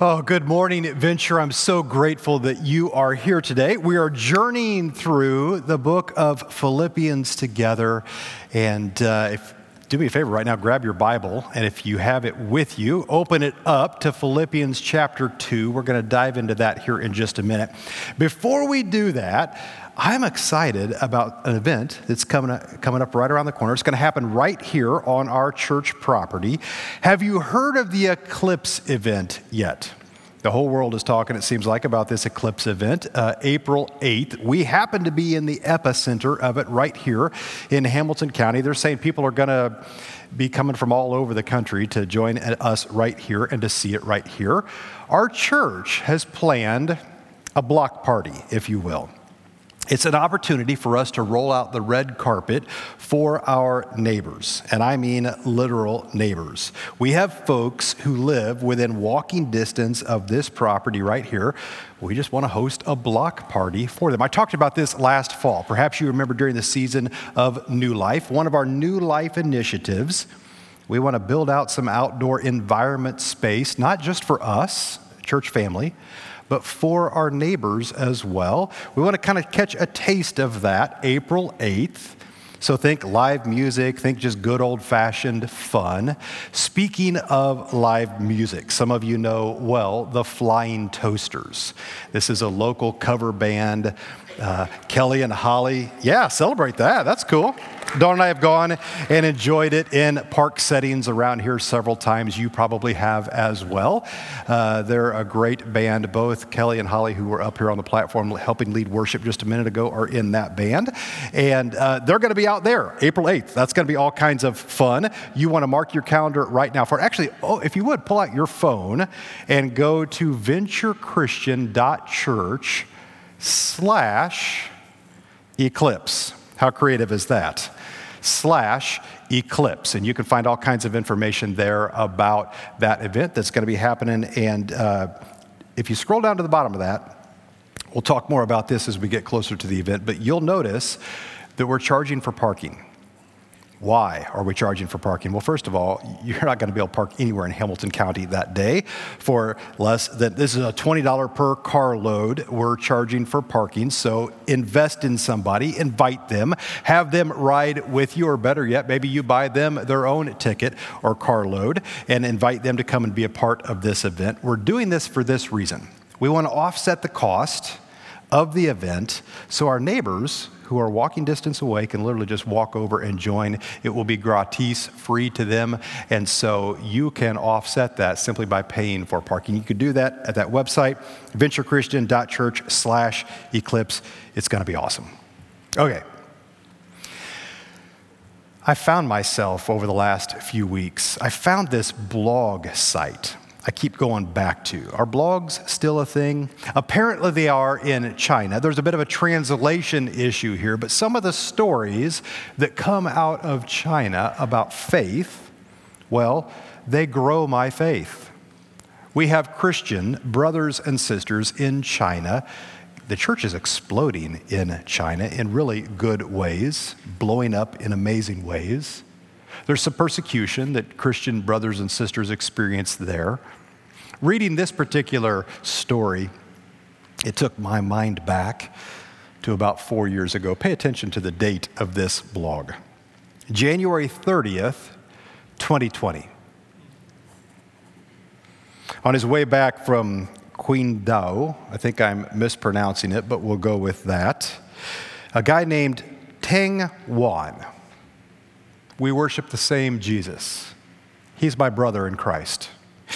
Oh, good morning, Venture. I'm so grateful that you are here today. We are journeying through the book of Philippians together, and do me a favor right now, grab your Bible, and if you have it with you, open it up to Philippians chapter 2. We're going to dive into that here in just a minute. Before we do that, I'm excited about an event that's coming up right around the corner. It's going to happen right here on our church property. Have you heard of the eclipse event yet? The whole world is talking, it seems like, about this eclipse event, April 8th. We happen to be in the epicenter of it right here in Hamilton County. They're saying people are going to be coming from all over the country to join us right here and to see it right here. Our church has planned a block party, if you will. It's an opportunity for us to roll out the red carpet for our neighbors, and I mean literal neighbors. We have folks who live within walking distance of this property right here. We just want to host a block party for them. I talked about this last fall. Perhaps you remember during the season of New Life, one of our New Life initiatives, we want to build out some outdoor environment space, not just for us, church family, but for our neighbors as well. We want to kind of catch a taste of that April 8th. So think live music, think just good old-fashioned fun. Speaking of live music, some of you know well the Flying Toasters. This is a local cover band. Kelly and Holly, yeah, celebrate that. That's cool. Dawn and I have gone and enjoyed it in park settings around here several times. You probably have as well. They're a great band. Both Kelly and Holly, who were up here on the platform helping lead worship just a minute ago, are in that band. And they're going to be out there April 8th. That's going to be all kinds of fun. You want to mark your calendar right now for it. Actually, if you would, pull out your phone and go to venturechristian.church. /eclipse. How creative is that? /eclipse. And you can find all kinds of information there about that event that's going to be happening. And if you scroll down to the bottom of that, we'll talk more about this as we get closer to the event, but you'll notice that we're charging for parking. Why are we charging for parking? Well, first of all, you're not going to be able to park anywhere in Hamilton County that day for less than, this is a $20 per car load we're charging for parking. So invest in somebody, invite them, have them ride with you, or better yet, maybe you buy them their own ticket or car load and invite them to come and be a part of this event. We're doing this for this reason. We want to offset the cost of the event so our neighbors who are walking distance away can literally just walk over and join. It will be gratis, free to them. And so you can offset that simply by paying for parking. You can do that at that website, venturechristian.church /eclipse. It's going to be awesome. Okay. I found myself over the last few weeks, I found this blog site I keep going back to. Are blogs still a thing? Apparently they are in China. There's a bit of a translation issue here, but some of the stories that come out of China about faith, well, they grow my faith. We have Christian brothers and sisters in China. The church is exploding in China in really good ways, blowing up in amazing ways. There's some persecution that Christian brothers and sisters experience there. Reading this particular story, it took my mind back to about 4 years ago. Pay attention to the date of this blog. January 30th, 2020. On his way back from Qingdao, I think I'm mispronouncing it, but we'll go with that, a guy named Teng Wan. We worship the same Jesus. He's my brother in Christ.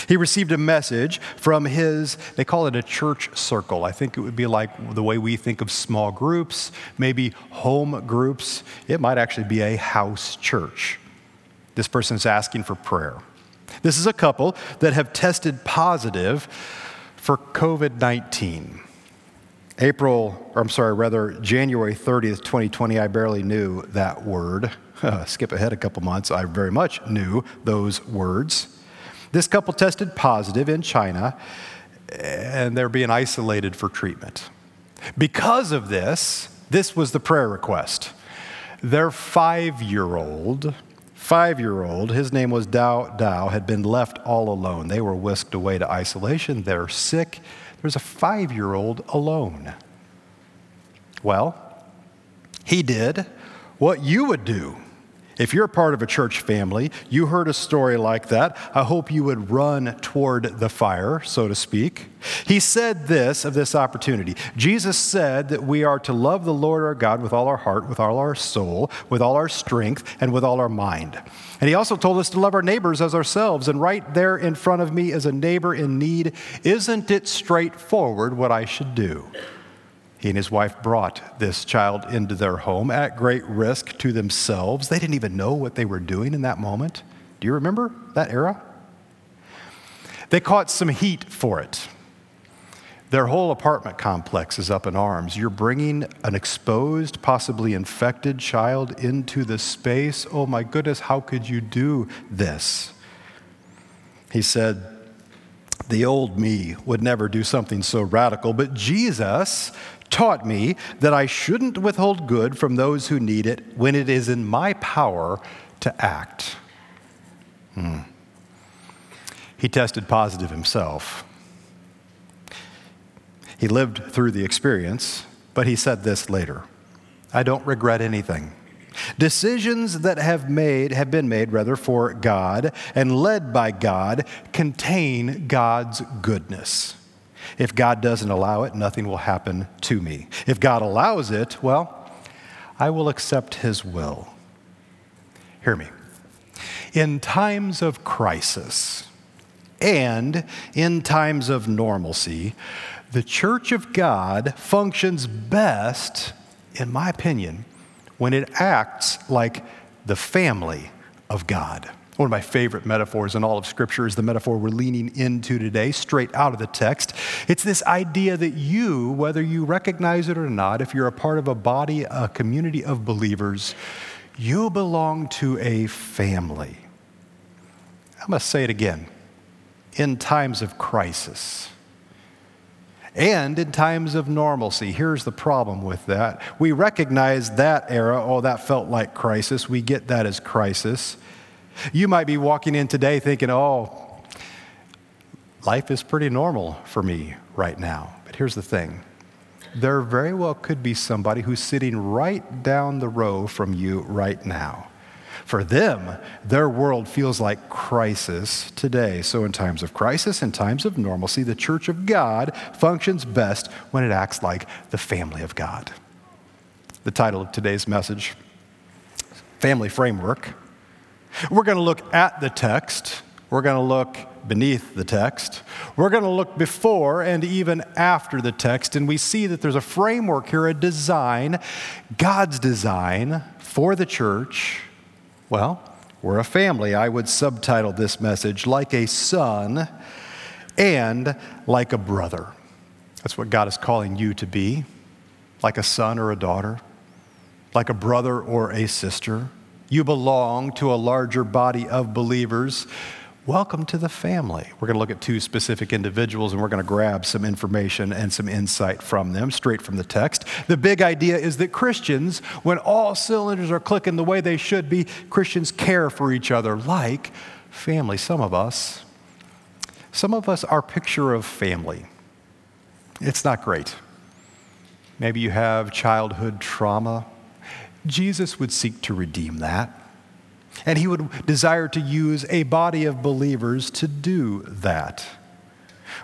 He received a message from his, they call it a church circle. I think it would be like the way we think of small groups, maybe home groups. It might actually be a house church. This person's asking for prayer. This is a couple that have tested positive for COVID-19. January 30th, 2020, I barely knew that word. Skip ahead a couple months, I very much knew those words. This couple tested positive in China, and they're being isolated for treatment. Because of this, this was the prayer request. Their five-year-old, his name was Dao Dao, had been left all alone. They were whisked away to isolation. They're sick. There's a 5-year-old alone. Well, he did what you would do. If you're part of a church family, you heard a story like that, I hope you would run toward the fire, so to speak. He said this of this opportunity. Jesus said that we are to love the Lord our God with all our heart, with all our soul, with all our strength, and with all our mind. And he also told us to love our neighbors as ourselves. And right there in front of me is a neighbor in need. Isn't it straightforward what I should do? He and his wife brought this child into their home at great risk to themselves. They didn't even know what they were doing in that moment. Do you remember that era? They caught some heat for it. Their whole apartment complex is up in arms. You're bringing an exposed, possibly infected child into the space. Oh my goodness, how could you do this? He said, the old me would never do something so radical, but Jesus taught me that I shouldn't withhold good from those who need it when it is in my power to act. He tested positive himself. He lived through the experience, but he said this later, I don't regret anything. Decisions that have been made for God and led by God contain God's goodness. If God doesn't allow it, nothing will happen to me. If God allows it, well, I will accept his will. Hear me. In times of crisis and in times of normalcy, the church of God functions best, in my opinion, when it acts like the family of God. One of my favorite metaphors in all of Scripture is the metaphor we're leaning into today, straight out of the text. It's this idea that you, whether you recognize it or not, if you're a part of a body, a community of believers, you belong to a family. I'm going to say it again. In times of crisis, and in times of normalcy, here's the problem with that. We recognize that era, oh, that felt like crisis. We get that as crisis. You might be walking in today thinking, oh, life is pretty normal for me right now. But here's the thing. There very well could be somebody who's sitting right down the row from you right now. For them, their world feels like crisis today. So in times of crisis, in times of normalcy, the church of God functions best when it acts like the family of God. The title of today's message, Family Framework. We're going to look at the text. We're going to look beneath the text. We're going to look before and even after the text, and we see that there's a framework here, a design, God's design for the church. Well, we're a family. I would subtitle this message, Like a Son and Like a Brother. That's what God is calling you to be, like a son or a daughter, like a brother or a sister. You belong to a larger body of believers. Welcome to the family. We're going to look at two specific individuals, and we're going to grab some information and some insight from them, straight from the text. The big idea is that Christians, when all cylinders are clicking the way they should be, Christians care for each other like family. Some of us, our picture of family, it's not great. Maybe you have childhood trauma. Jesus would seek to redeem that. And he would desire to use a body of believers to do that.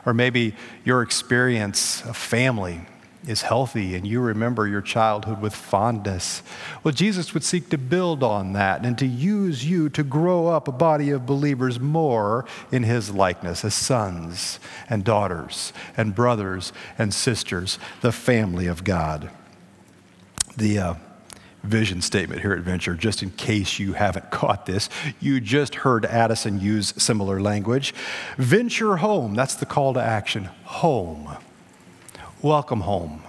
Or maybe your experience of family is healthy and you remember your childhood with fondness. Well, Jesus would seek to build on that and to use you to grow up a body of believers more in his likeness as sons and daughters and brothers and sisters, the family of God. The vision statement here at Venture, just in case you haven't caught this. You just heard Addison use similar language. Venture home, that's the call to action. Home. Welcome home,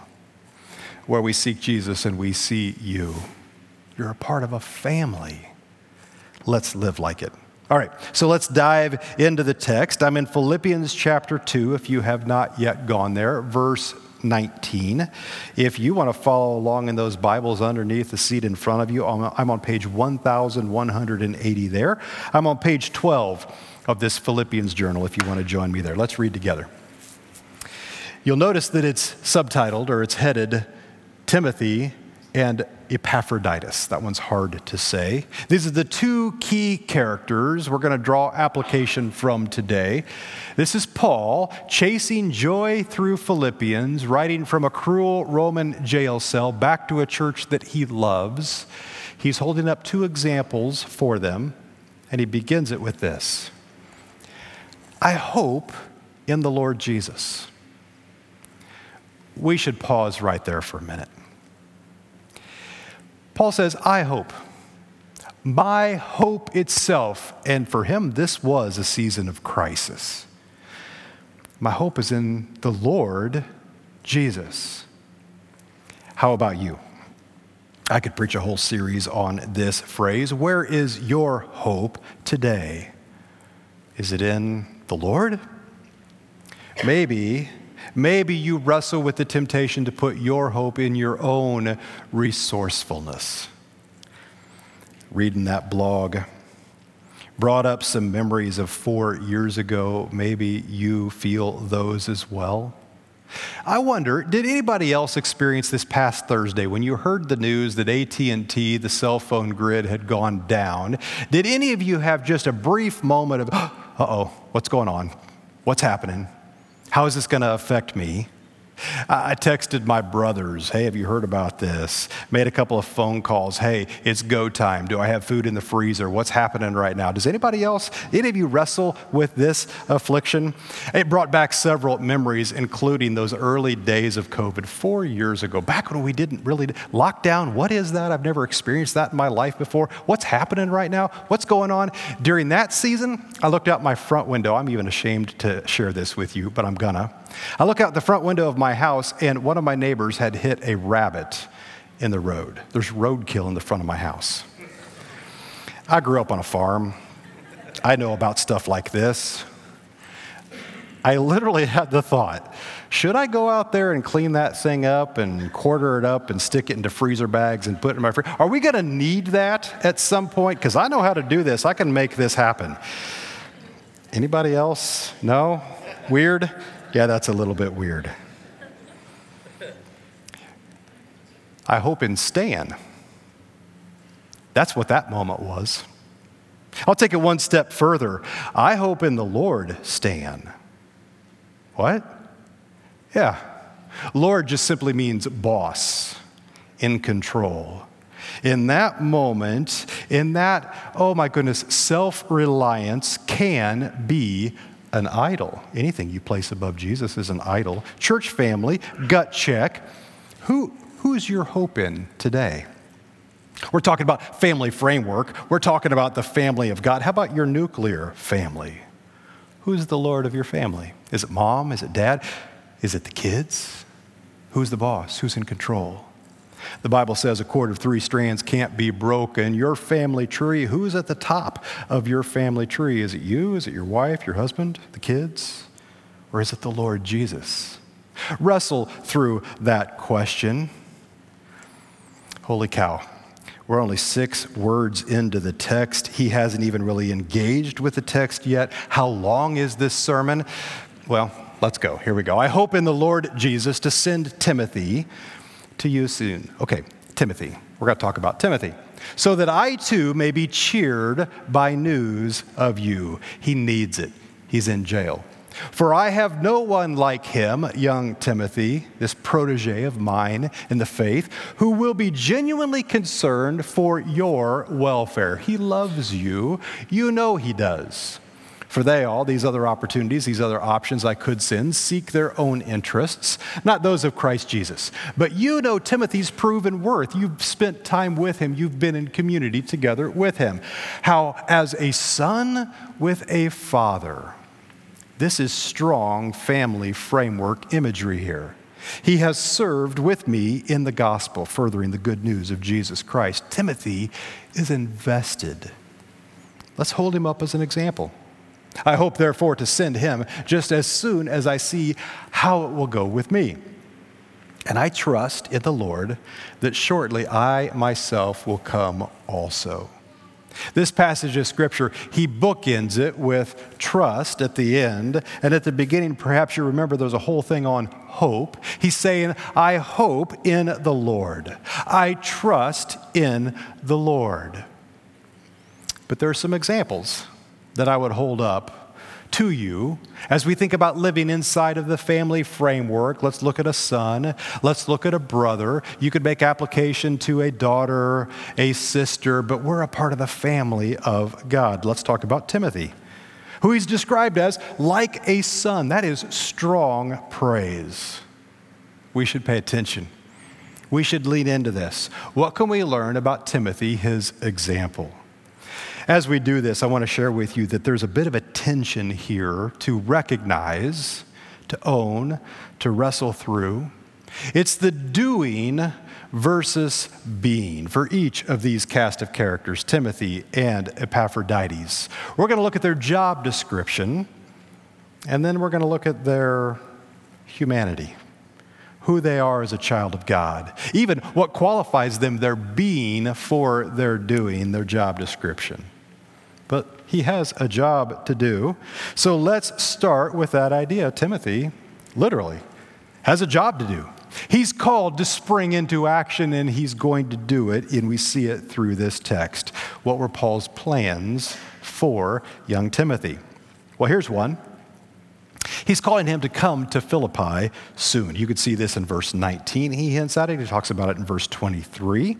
where we seek Jesus and we see you. You're a part of a family. Let's live like it. All right, so let's dive into the text. I'm in Philippians chapter 2, if you have not yet gone there, verse 19. If you want to follow along in those Bibles underneath the seat in front of you, I'm on page 1180 there. I'm on page 12 of this Philippians journal, if you want to join me there. Let's read together. You'll notice that it's subtitled, or it's headed, Timothy and Epaphroditus. That one's hard to say. These are the two key characters we're going to draw application from today. This is Paul chasing joy through Philippians, writing from a cruel Roman jail cell back to a church that he loves. He's holding up two examples for them, and he begins it with this. I hope in the Lord Jesus. We should pause right there for a minute. Paul says, I hope. My hope itself, and for him, this was a season of crisis. My hope is in the Lord Jesus. How about you? I could preach a whole series on this phrase. Where is your hope today? Is it in the Lord? Maybe you wrestle with the temptation to put your hope in your own resourcefulness. Reading that blog brought up some memories of 4 years ago. Maybe you feel those as well. I wonder, did anybody else experience this past Thursday when you heard the news that AT&T, the cell phone grid, had gone down? Did any of you have just a brief moment of, uh-oh, what's going on? What's happening? How is this going to affect me? I texted my brothers, hey, have you heard about this? Made a couple of phone calls, hey, it's go time. Do I have food in the freezer? What's happening right now? Does anybody else, any of you wrestle with this affliction? It brought back several memories, including those early days of COVID 4 years ago, back when we didn't really lock down. What is that? I've never experienced that in my life before. What's happening right now? What's going on? During that season, I looked out my front window. I'm even ashamed to share this with you, but I'm gonna. I look out the front window of my house, and one of my neighbors had hit a rabbit in the road. There's roadkill in the front of my house. I grew up on a farm. I know about stuff like this. I literally had the thought, should I go out there and clean that thing up and quarter it up and stick it into freezer bags and put it in my freezer? Are we going to need that at some point? Because I know how to do this. I can make this happen. Anybody else? No? Weird? Yeah, that's a little bit weird. I hope in Stan. That's what that moment was. I'll take it one step further. I hope in the Lord, Stan. What? Yeah. Lord just simply means boss, in control. In that moment, in that, oh my goodness, self-reliance can be an idol. Anything you place above Jesus is an idol. Church family, gut check. Who is your hope in today? We're talking about family framework. We're talking about the family of God. How about your nuclear family? Who's the Lord of your family? Is it mom? Is it dad? Is it the kids? Who's the boss? Who's in control? The Bible says a cord of three strands can't be broken. Your family tree, who's at the top of your family tree? Is it you? Is it your wife, your husband, the kids? Or is it the Lord Jesus? Wrestle through that question. Holy cow. We're only 6 words into the text. He hasn't even really engaged with the text yet. How long is this sermon? Well, let's go. Here we go. I hope in the Lord Jesus to send Timothy to you soon. Okay, Timothy. We're going to talk about Timothy. So that I too may be cheered by news of you. He needs it. He's in jail. For I have no one like him, young Timothy, this protege of mine in the faith, who will be genuinely concerned for your welfare. He loves you. You know he does. For they, all these other opportunities, these other options I could send, seek their own interests, not those of Christ Jesus. But you know Timothy's proven worth. You've spent time with him. You've been in community together with him. How as a son with a father, this is strong family framework imagery here. He has served with me in the gospel, furthering the good news of Jesus Christ. Timothy is invested. Let's hold him up as an example. I hope, therefore, to send him just as soon as I see how it will go with me. And I trust in the Lord that shortly I myself will come also. This passage of Scripture, he bookends it with trust at the end. And at the beginning, perhaps you remember there's a whole thing on hope. He's saying, I hope in the Lord. I trust in the Lord. But there are some examples that I would hold up to you as we think about living inside of the family framework. Let's look at a son. Let's look at a brother. You could make application to a daughter, a sister, but we're a part of the family of God. Let's talk about Timothy, who he's described as like a son. That is strong praise. We should pay attention. We should lean into this. What can we learn about Timothy, his example? As we do this, I want to share with you that there's a bit of a tension here to recognize, to own, to wrestle through. It's the doing versus being for each of these cast of characters, Timothy and Epaphroditus. We're going to look at their job description, and then we're going to look at their humanity, who they are as a child of God, even what qualifies them, their being for their doing, their job description. But he has a job to do. So let's start with that idea. Timothy, literally, has a job to do. He's called to spring into action, and he's going to do it, and we see it through this text. What were Paul's plans for young Timothy? Well, here's one. He's calling him to come to Philippi soon. You could see this in verse 19. He hints at it. He talks about it in verse 23.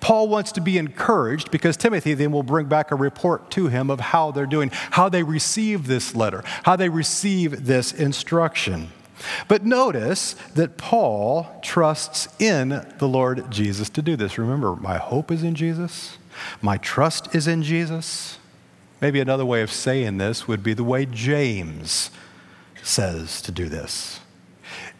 Paul wants to be encouraged because Timothy then will bring back a report to him of how they're doing, how they receive this letter, how they receive this instruction. But notice that Paul trusts in the Lord Jesus to do this. Remember, my hope is in Jesus. My trust is in Jesus. Maybe another way of saying this would be the way James says to do this.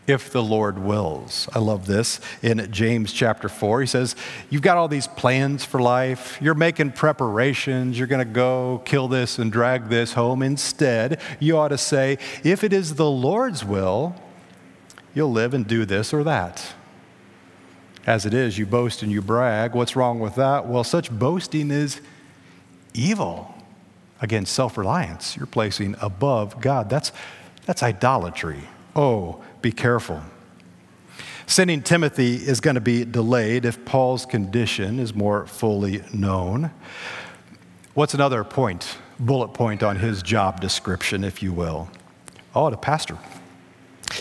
If the Lord wills. I love this. In James chapter 4, he says, you've got all these plans for life. You're making preparations. You're going to go kill this and drag this home. Instead, you ought to say, if it is the Lord's will, you'll live and do this or that. As it is, you boast and you brag. What's wrong with that? Well, such boasting is evil. Again, self-reliance. You're placing above God. That's idolatry. Oh, be careful. Sending Timothy is going to be delayed if Paul's condition is more fully known. What's another point, bullet point on his job description, if you will? Oh, to pastor.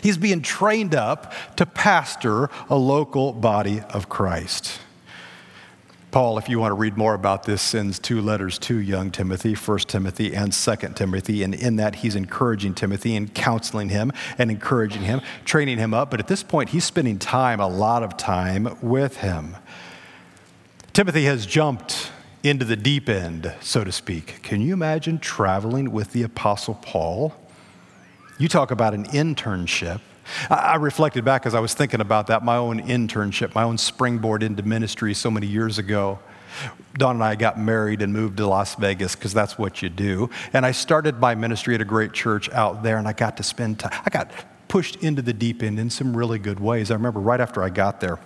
He's being trained up to pastor a local body of Christ. Paul, if you want to read more about this, sends two letters to young Timothy, 1 Timothy and 2 Timothy. And in that, he's encouraging Timothy and counseling him and encouraging him, training him up. But at this point, he's spending time, a lot of time with him. Timothy has jumped into the deep end, so to speak. Can you imagine traveling with the Apostle Paul? You talk about an internship. I reflected back as I was thinking about that, my own internship, my own springboard into ministry so many years ago. Dawn and I got married and moved to Las Vegas because that's what you do. And I started my ministry at a great church out there, and I got to spend time. I got pushed into the deep end in some really good ways. I remember right after I got there,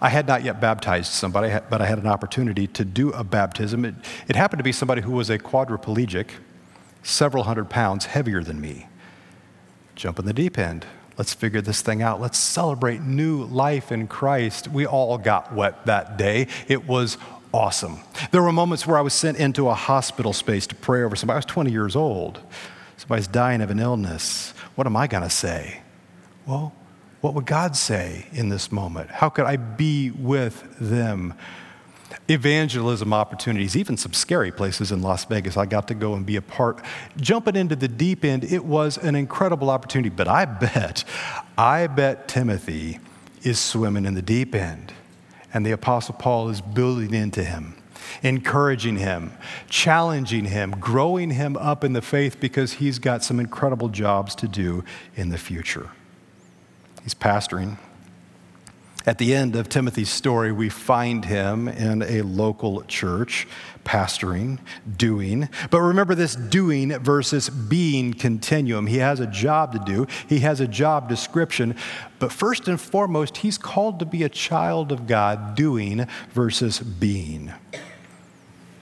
I had not yet baptized somebody, but I had an opportunity to do a baptism. It happened to be somebody who was a quadriplegic, several hundred pounds heavier than me. Jump in the deep end. Let's figure this thing out. Let's celebrate new life in Christ. We all got wet that day. It was awesome. There were moments where I was sent into a hospital space to pray over somebody. I was 20 years old. Somebody's dying of an illness. What am I going to say? Well, what would God say in this moment? How could I be with them? evangelism opportunities, even some scary places in Las Vegas. I got to go and be a part. Jumping into the deep end, it was an incredible opportunity, but I bet Timothy is swimming in the deep end, and the Apostle Paul is building into him, encouraging him, challenging him, growing him up in the faith because he's got some incredible jobs to do in the future. He's pastoring. At the end of Timothy's story, we find him in a local church, pastoring, doing. But remember this doing versus being continuum. He has a job to do. He has a job description. But first and foremost, he's called to be a child of God, doing versus being.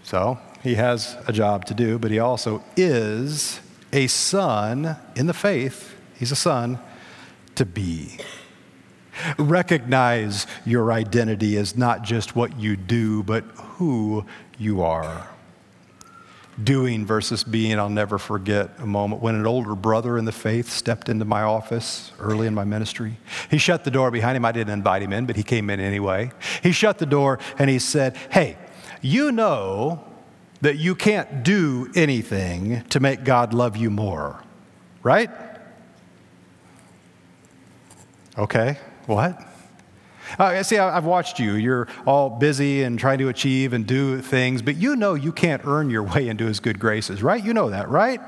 So he has a job to do, but he also is a son in the faith. He's a son to be. Recognize your identity as not just what you do, but who you are. Doing versus being. I'll never forget a moment when an older brother in the faith stepped into my office early in my ministry. He shut the door behind him. I didn't invite him in, but he came in anyway. He shut the door and he said, "Hey, you know that you can't do anything to make God love you more, right?" Okay, what? See, I've watched you. You're all busy and trying to achieve and do things, but you know you can't earn your way into his good graces, right? You know that, right?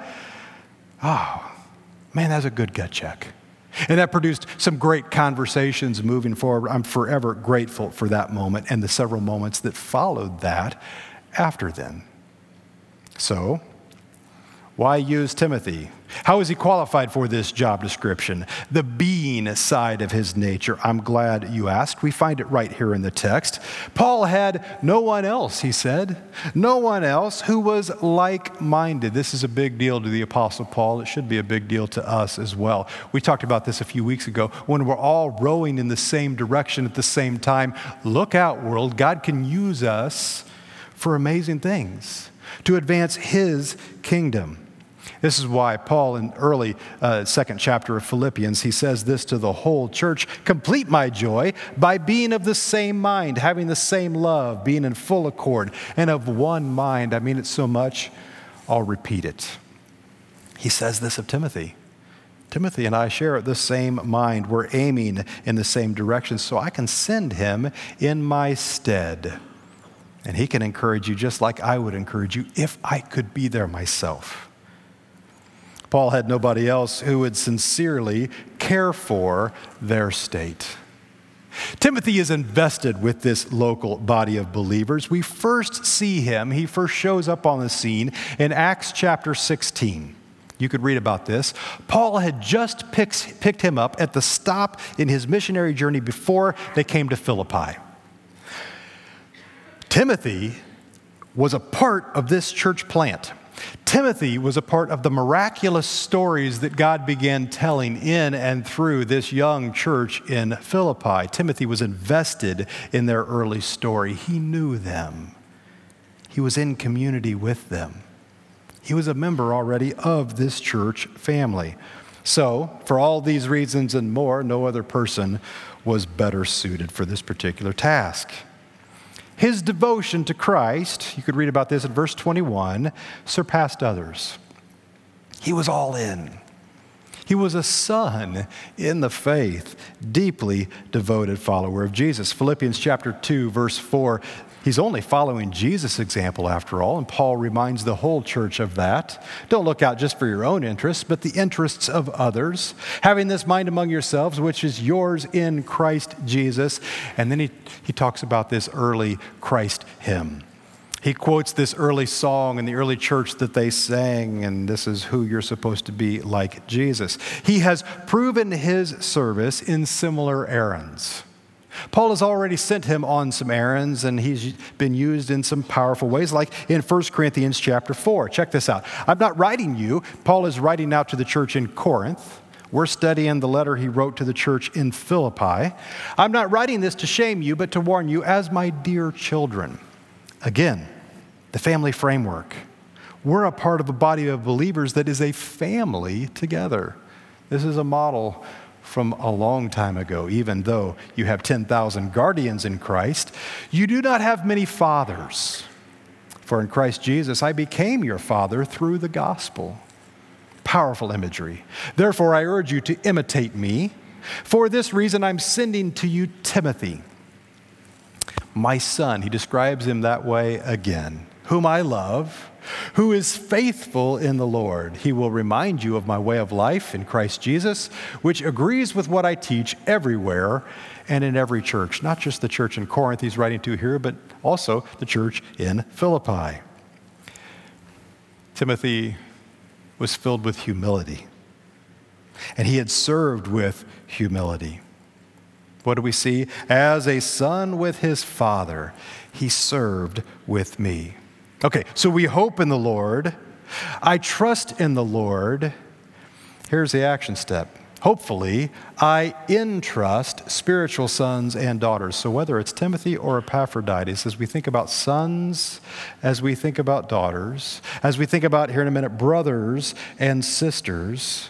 Oh, man, that's a good gut check. And that produced some great conversations moving forward. I'm forever grateful for that moment and the several moments that followed that after then. So, why use Timothy? How is he qualified for this job description? The being side of his nature. I'm glad you asked. We find it right here in the text. Paul had no one else, he said. No one else who was like-minded. This is a big deal to the Apostle Paul. It should be a big deal to us as well. We talked about this a few weeks ago. When we're all rowing in the same direction at the same time, look out, world. God can use us for amazing things to advance his kingdom. This is why Paul in early second chapter of Philippians, he says this to the whole church, complete my joy by being of the same mind, having the same love, being in full accord, and of one mind. I mean it so much, I'll repeat it. He says this of Timothy. Timothy and I share the same mind. We're aiming in the same direction, so I can send him in my stead. And he can encourage you just like I would encourage you if I could be there myself. Paul had nobody else who would sincerely care for their state. Timothy is invested with this local body of believers. We first see him, he first shows up on the scene in Acts chapter 16. You could read about this. Paul had just picked him up at the stop in his missionary journey before they came to Philippi. Timothy was a part of this church plant. Timothy was a part of the miraculous stories that God began telling in and through this young church in Philippi. Timothy was invested in their early story. He knew them. He was in community with them. He was a member already of this church family. So, for all these reasons and more, no other person was better suited for this particular task. His devotion to Christ, you could read about this in verse 21, surpassed others. He was all in. He was a son in the faith, deeply devoted follower of Jesus. Philippians chapter 2, verse 4, he's only following Jesus' example after all, and Paul reminds the whole church of that. Don't look out just for your own interests, but the interests of others, having this mind among yourselves, which is yours in Christ Jesus. And then he talks about this early Christ hymn. He quotes this early song in the early church that they sang, and this is who you're supposed to be like Jesus. He has proven his service in similar errands. Paul has already sent him on some errands, and he's been used in some powerful ways, like in 1 Corinthians chapter 4. Check this out. I'm not writing you. Paul is writing now to the church in Corinth. We're studying the letter he wrote to the church in Philippi. I'm not writing this to shame you, but to warn you as my dear children. Again, the family framework. We're a part of a body of believers that is a family together. This is a model from a long time ago. Even though you have 10,000 guardians in Christ, you do not have many fathers. For in Christ Jesus, I became your father through the gospel. Powerful imagery. Therefore, I urge you to imitate me. For this reason, I'm sending to you Timothy, my son. He describes him that way again, whom I love, who is faithful in the Lord. He will remind you of my way of life in Christ Jesus, which agrees with what I teach everywhere and in every church. Not just the church in Corinth he's writing to here, but also the church in Philippi. Timothy was filled with humility, and he had served with humility. What do we see? As a son with his father, he served with me. Okay, so we hope in the Lord. I trust in the Lord. Here's the action step. Hopefully, I entrust spiritual sons and daughters. So whether it's Timothy or Epaphroditus, as we think about sons, as we think about daughters, as we think about, here in a minute, brothers and sisters,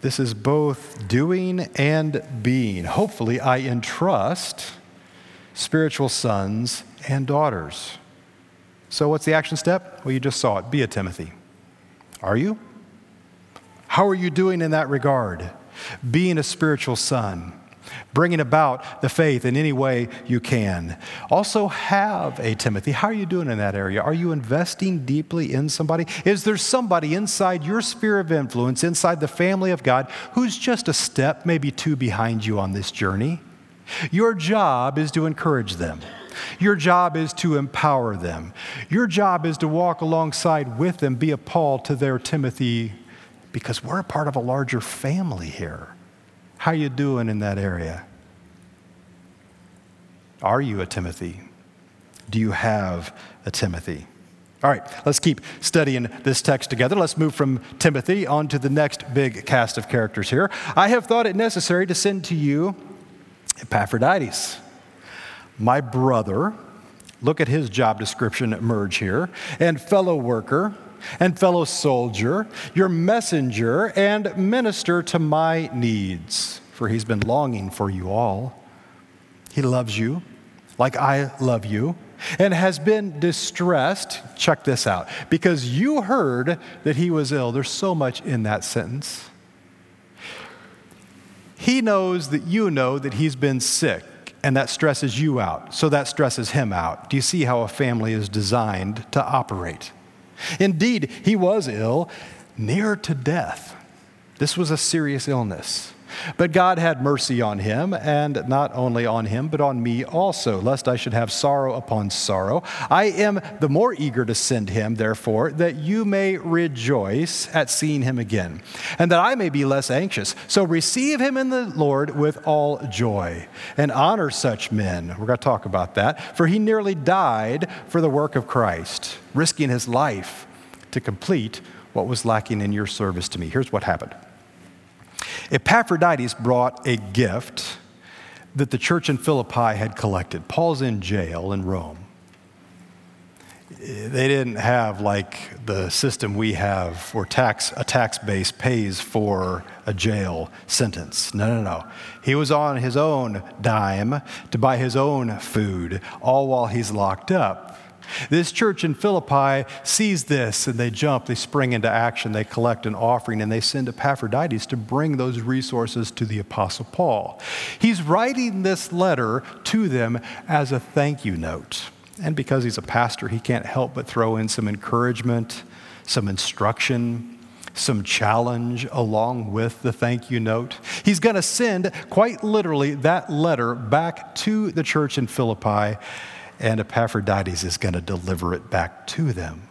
this is both doing and being. Hopefully, I entrust spiritual sons and daughters. So what's the action step? Well, you just saw it. Be a Timothy. Are you? How are you doing in that regard? Being a spiritual son, bringing about the faith in any way you can. Also have a Timothy. How are you doing in that area? Are you investing deeply in somebody? Is there somebody inside your sphere of influence, inside the family of God, who's just a step, maybe two, behind you on this journey? Your job is to encourage them. Your job is to empower them. Your job is to walk alongside with them, be a Paul to their Timothy, because we're a part of a larger family here. How are you doing in that area? Are you a Timothy? Do you have a Timothy? All right, let's keep studying this text together. Let's move from Timothy on to the next big cast of characters here. I have thought it necessary to send to you Epaphroditus, my brother, look at his job description merge here, and fellow worker, and fellow soldier, your messenger, and minister to my needs, for he's been longing for you all. He loves you like I love you, and has been distressed, check this out, because you heard that he was ill. There's so much in that sentence. He knows that you know that he's been sick. And that stresses you out, so that stresses him out. Do you see how a family is designed to operate? Indeed, he was ill, near to death. This was a serious illness. But God had mercy on him, and not only on him, but on me also, lest I should have sorrow upon sorrow. I am the more eager to send him, therefore, that you may rejoice at seeing him again, and that I may be less anxious. So receive him in the Lord with all joy, and honor such men. We're going to talk about that. For he nearly died for the work of Christ, risking his life to complete what was lacking in your service to me. Here's what happened. Epaphroditus brought a gift that the church in Philippi had collected. Paul's in jail in Rome. They didn't have like the system we have where a tax base pays for a jail sentence. No. He was on his own dime to buy his own food, all while he's locked up. This church in Philippi sees this, and they jump, they spring into action, they collect an offering, and they send Epaphroditus to bring those resources to the Apostle Paul. He's writing this letter to them as a thank you note. And because he's a pastor, he can't help but throw in some encouragement, some instruction, some challenge along with the thank you note. He's going to send, quite literally, that letter back to the church in Philippi, and Epaphroditus is going to deliver it back to them.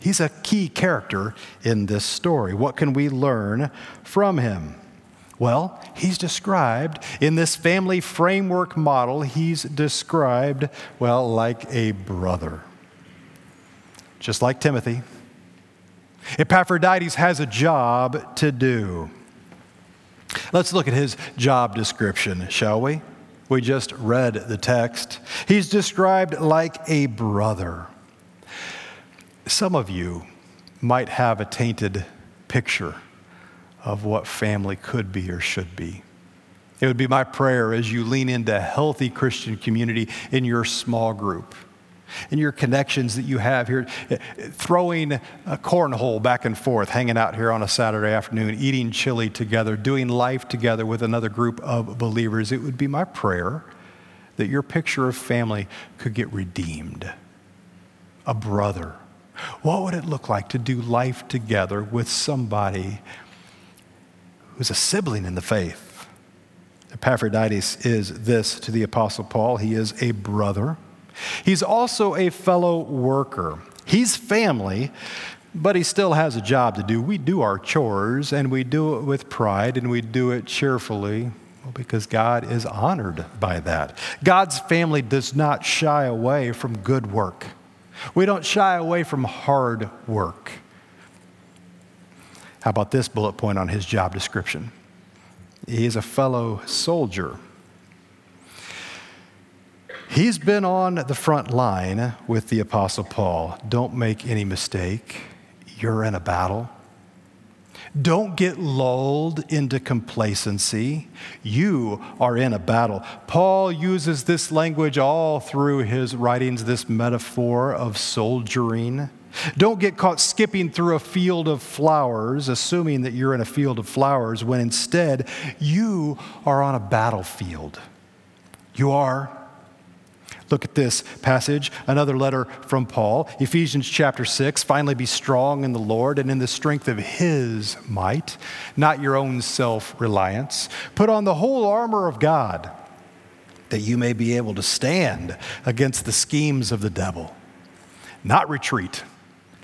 He's a key character in this story. What can we learn from him? Well, he's described in this family framework model, he's described, well, like a brother. Just like Timothy, Epaphroditus has a job to do. Let's look at his job description, shall we? We just read the text. He's described like a brother. Some of you might have a tainted picture of what family could be or should be. It would be my prayer as you lean into healthy Christian community in your small group, in your connections that you have here, throwing a cornhole back and forth, hanging out here on a Saturday afternoon, eating chili together, doing life together with another group of believers. It would be my prayer that your picture of family could get redeemed. A brother. What would it look like to do life together with somebody who's a sibling in the faith? Epaphroditus is this to the Apostle Paul. He is a brother. He's also a fellow worker. He's family, but he still has a job to do. We do our chores, and we do it with pride, and we do it cheerfully, because God is honored by that. God's family does not shy away from good work. We don't shy away from hard work. How about this bullet point on his job description? He is a fellow soldier. He's been on the front line with the Apostle Paul. Don't make any mistake. You're in a battle. Don't get lulled into complacency. You are in a battle. Paul uses this language all through his writings, this metaphor of soldiering. Don't get caught skipping through a field of flowers, assuming that you're in a field of flowers, when instead you are on a battlefield. You are. Look at this passage, another letter from Paul, Ephesians chapter 6, finally be strong in the Lord and in the strength of his might, not your own self-reliance. Put on the whole armor of God that you may be able to stand against the schemes of the devil. Not retreat,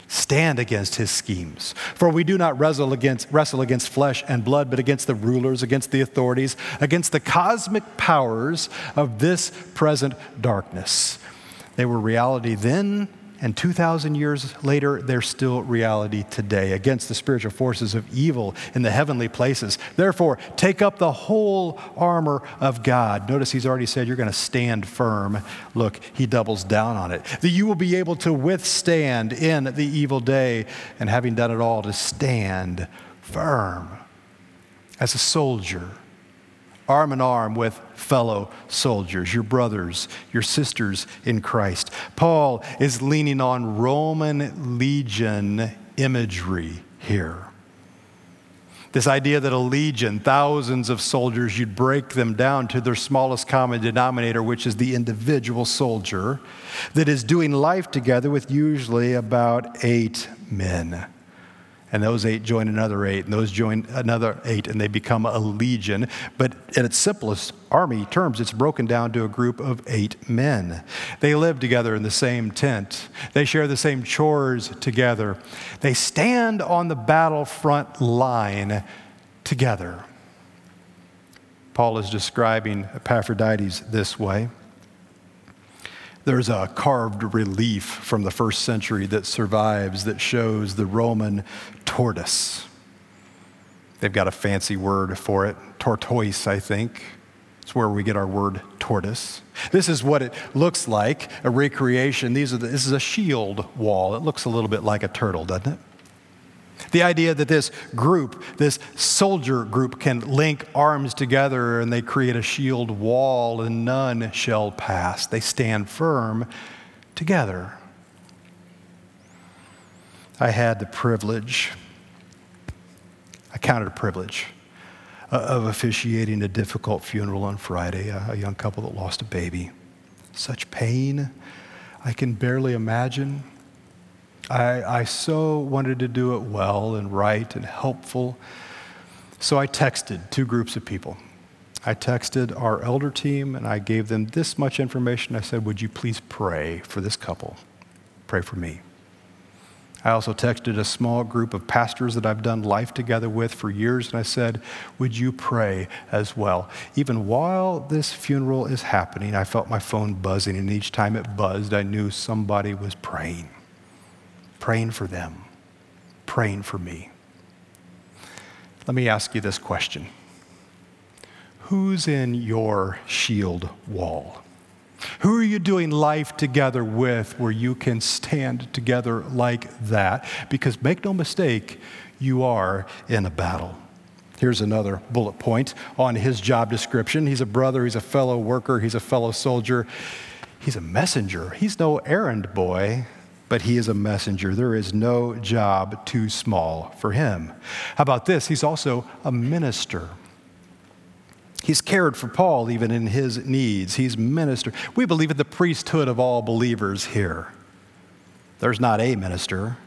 stand against his schemes. For we do not wrestle against flesh and blood, but against the rulers, against the authorities, against the cosmic powers of this present darkness. They were reality then, and 2,000 years later, they're still reality today, against the spiritual forces of evil in the heavenly places. Therefore, take up the whole armor of God. Notice he's already said you're going to stand firm. Look, he doubles down on it. That you will be able to withstand in the evil day, and having done it all, to stand firm as a soldier, arm in arm with fellow soldiers, your brothers, your sisters in Christ. Paul is leaning on Roman legion imagery here. This idea that a legion, thousands of soldiers, you'd break them down to their smallest common denominator, which is the individual soldier that is doing life together with usually about 8 men. And those 8 join another 8, and those join another 8, and they become a legion. But in its simplest army terms, it's broken down to a group of 8 men. They live together in the same tent. They share the same chores together. They stand on the battlefront line together. Paul is describing Epaphroditus this way. There's a carved relief from the first century that survives that shows the Roman tortoise. They've got a fancy word for it, tortoise, I think. It's where we get our word tortoise. This is what it looks like, a recreation. This is a shield wall. It looks a little bit like a turtle, doesn't it? The idea that this group, this soldier group, can link arms together and they create a shield wall and none shall pass. They stand firm together. I had the privilege, I counted a privilege, of officiating a difficult funeral on Friday, a young couple that lost a baby. Such pain, I can barely imagine. I so wanted to do it well and right and helpful. So I texted two groups of people. I texted our elder team and I gave them this much information. I said, would you please pray for this couple? Pray for me. I also texted a small group of pastors that I've done life together with for years. And I said, would you pray as well? Even while this funeral is happening, I felt my phone buzzing. And each time it buzzed, I knew somebody was praying. Praying for them, praying for me. Let me ask you this question. Who's in your shield wall? Who are you doing life together with where you can stand together like that? Because make no mistake, you are in a battle. Here's another bullet point on his job description. He's a brother, he's a fellow worker, he's a fellow soldier. He's a messenger. He's no errand boy, but he is a messenger. There is no job too small for him. How about this? He's also a minister. He's cared for Paul even in his needs. He's minister. We believe in the priesthood of all believers here. There's not a minister.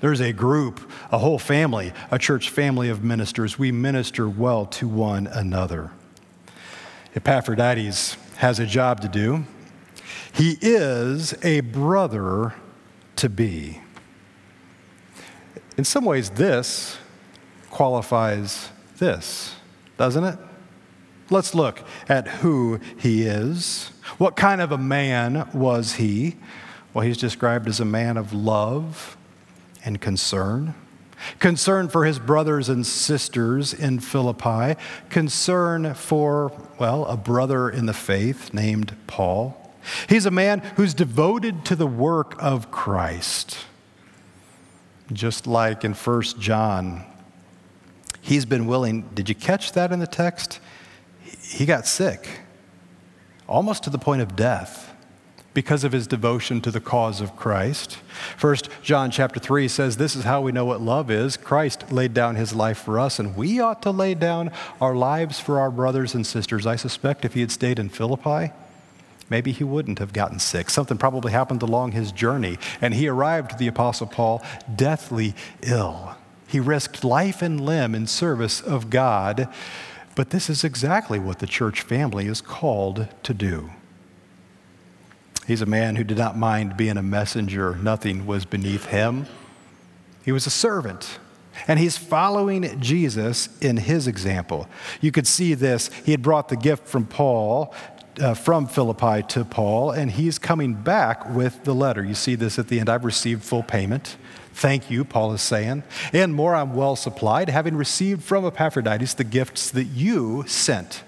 There's a group, a whole family, a church family of ministers. We minister well to one another. Epaphroditus has a job to do. He is a brother to be. In some ways, this qualifies this, doesn't it? Let's look at who he is. What kind of a man was he? Well, he's described as a man of love and concern. Concern for his brothers and sisters in Philippi. Concern for, well, a brother in the faith named Paul. He's a man who's devoted to the work of Christ. Just like in 1 John, he's been willing, did you catch that in the text? He got sick, almost to the point of death, because of his devotion to the cause of Christ. 1 John chapter 3 says, this is how we know what love is. Christ laid down his life for us, and we ought to lay down our lives for our brothers and sisters. I suspect if he had stayed in Philippi, maybe he wouldn't have gotten sick. Something probably happened along his journey, and he arrived to the Apostle Paul deathly ill. He risked life and limb in service of God, but this is exactly what the church family is called to do. He's a man who did not mind being a messenger. Nothing was beneath him. He was a servant. And he's following Jesus in his example. You could see this. He had brought the gift from Paul, from Philippi to Paul, and he's coming back with the letter. You see this at the end. I've received full payment. Thank you, Paul is saying. And more, I'm well supplied, having received from Epaphroditus the gifts that you sent,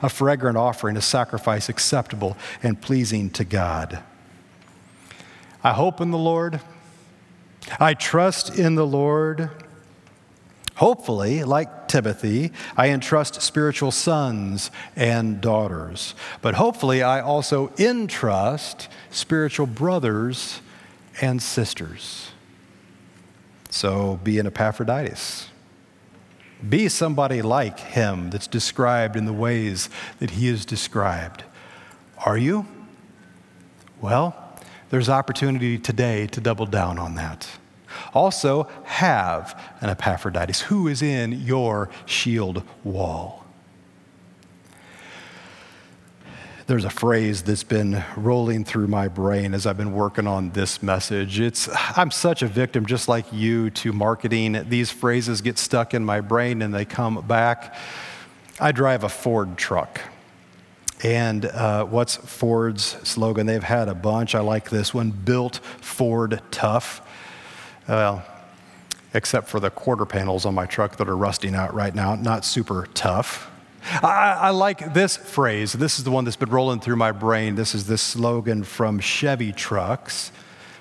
a fragrant offering, a sacrifice acceptable and pleasing to God. I hope in the Lord. I trust in the Lord. Hopefully, like Timothy, I entrust spiritual sons and daughters. But hopefully, I also entrust spiritual brothers and sisters. So be an Epaphroditus. Be somebody like him that's described in the ways that he is described. Are you? Well, there's opportunity today to double down on that. Also, have an Epaphroditus who is in your shield wall. There's a phrase that's been rolling through my brain as I've been working on this message. I'm such a victim, just like you, to marketing. These phrases get stuck in my brain and they come back. I drive a Ford truck. And what's Ford's slogan? They've had a bunch. I like this one, Built Ford Tough. Well, except for the quarter panels on my truck that are rusting out right now, not super tough. I like this phrase. This is the one that's been rolling through my brain. This is this slogan from Chevy trucks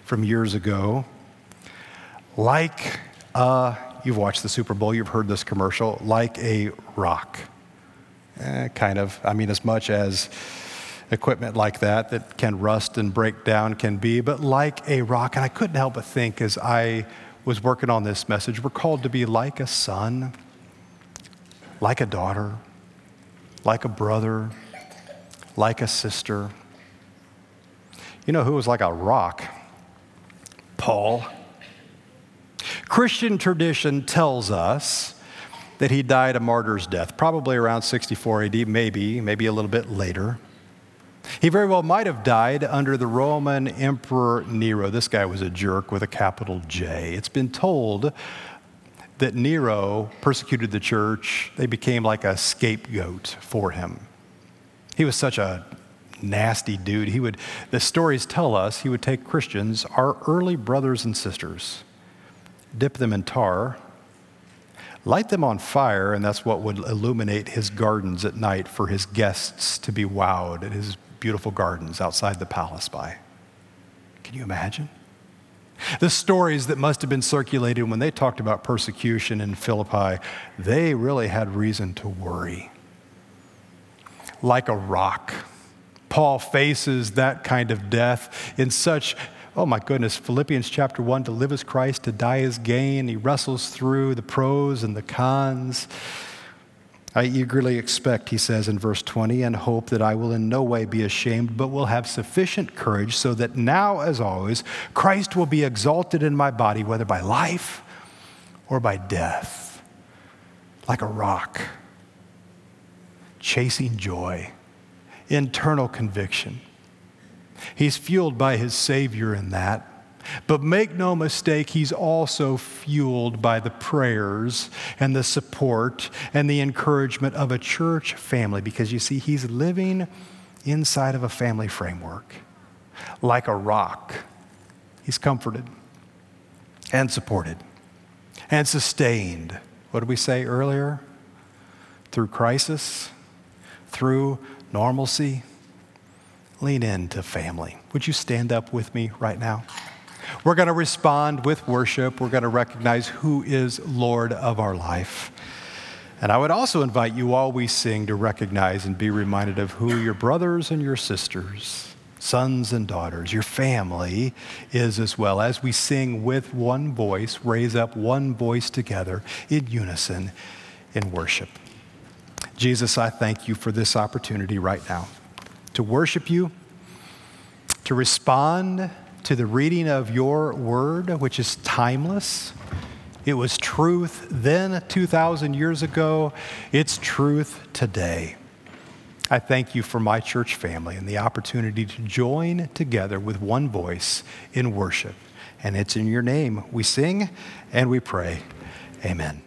from years ago. Like, you've watched the Super Bowl, you've heard this commercial, like a rock. Kind of. I mean, as much as equipment like that can rust and break down can be, but like a rock. And I couldn't help but think as I was working on this message, we're called to be like a son, like a daughter, like a brother, like a sister. You know who was like a rock? Paul. Christian tradition tells us that he died a martyr's death, probably around 64 AD, maybe a little bit later. He very well might have died under the Roman Emperor Nero. This guy was a jerk with a capital J. It's been told that Nero persecuted the church. They became like a scapegoat for him. He was such a nasty dude. The stories tell us he would take Christians, our early brothers and sisters, dip them in tar, light them on fire, and that's what would illuminate his gardens at night for his guests to be wowed at his beautiful gardens outside the palace by. Can you imagine? The stories that must have been circulated when they talked about persecution in Philippi, they really had reason to worry. Like a rock, Paul faces that kind of death in such, oh my goodness, Philippians chapter 1, to live is Christ, to die is gain. He wrestles through the pros and the cons. I eagerly expect, he says in verse 20, and hope that I will in no way be ashamed, but will have sufficient courage so that now, as always, Christ will be exalted in my body, whether by life or by death, like a rock, chasing joy, internal conviction. He's fueled by his Savior in that. But make no mistake, he's also fueled by the prayers and the support and the encouragement of a church family, because you see, he's living inside of a family framework. Like a rock, he's comforted and supported and sustained. What did we say earlier? Through crisis, through normalcy, lean into family. Would you stand up with me right now? We're going to respond with worship. We're going to recognize who is Lord of our life. And I would also invite you, while we sing, to recognize and be reminded of who your brothers and your sisters, sons and daughters, your family is as well. As we sing with one voice, raise up one voice together in unison in worship. Jesus, I thank you for this opportunity right now to worship you, to respond to the reading of your word, which is timeless. It was truth then 2,000 years ago. It's truth today. I thank you for my church family and the opportunity to join together with one voice in worship. And it's in your name we sing and we pray. Amen.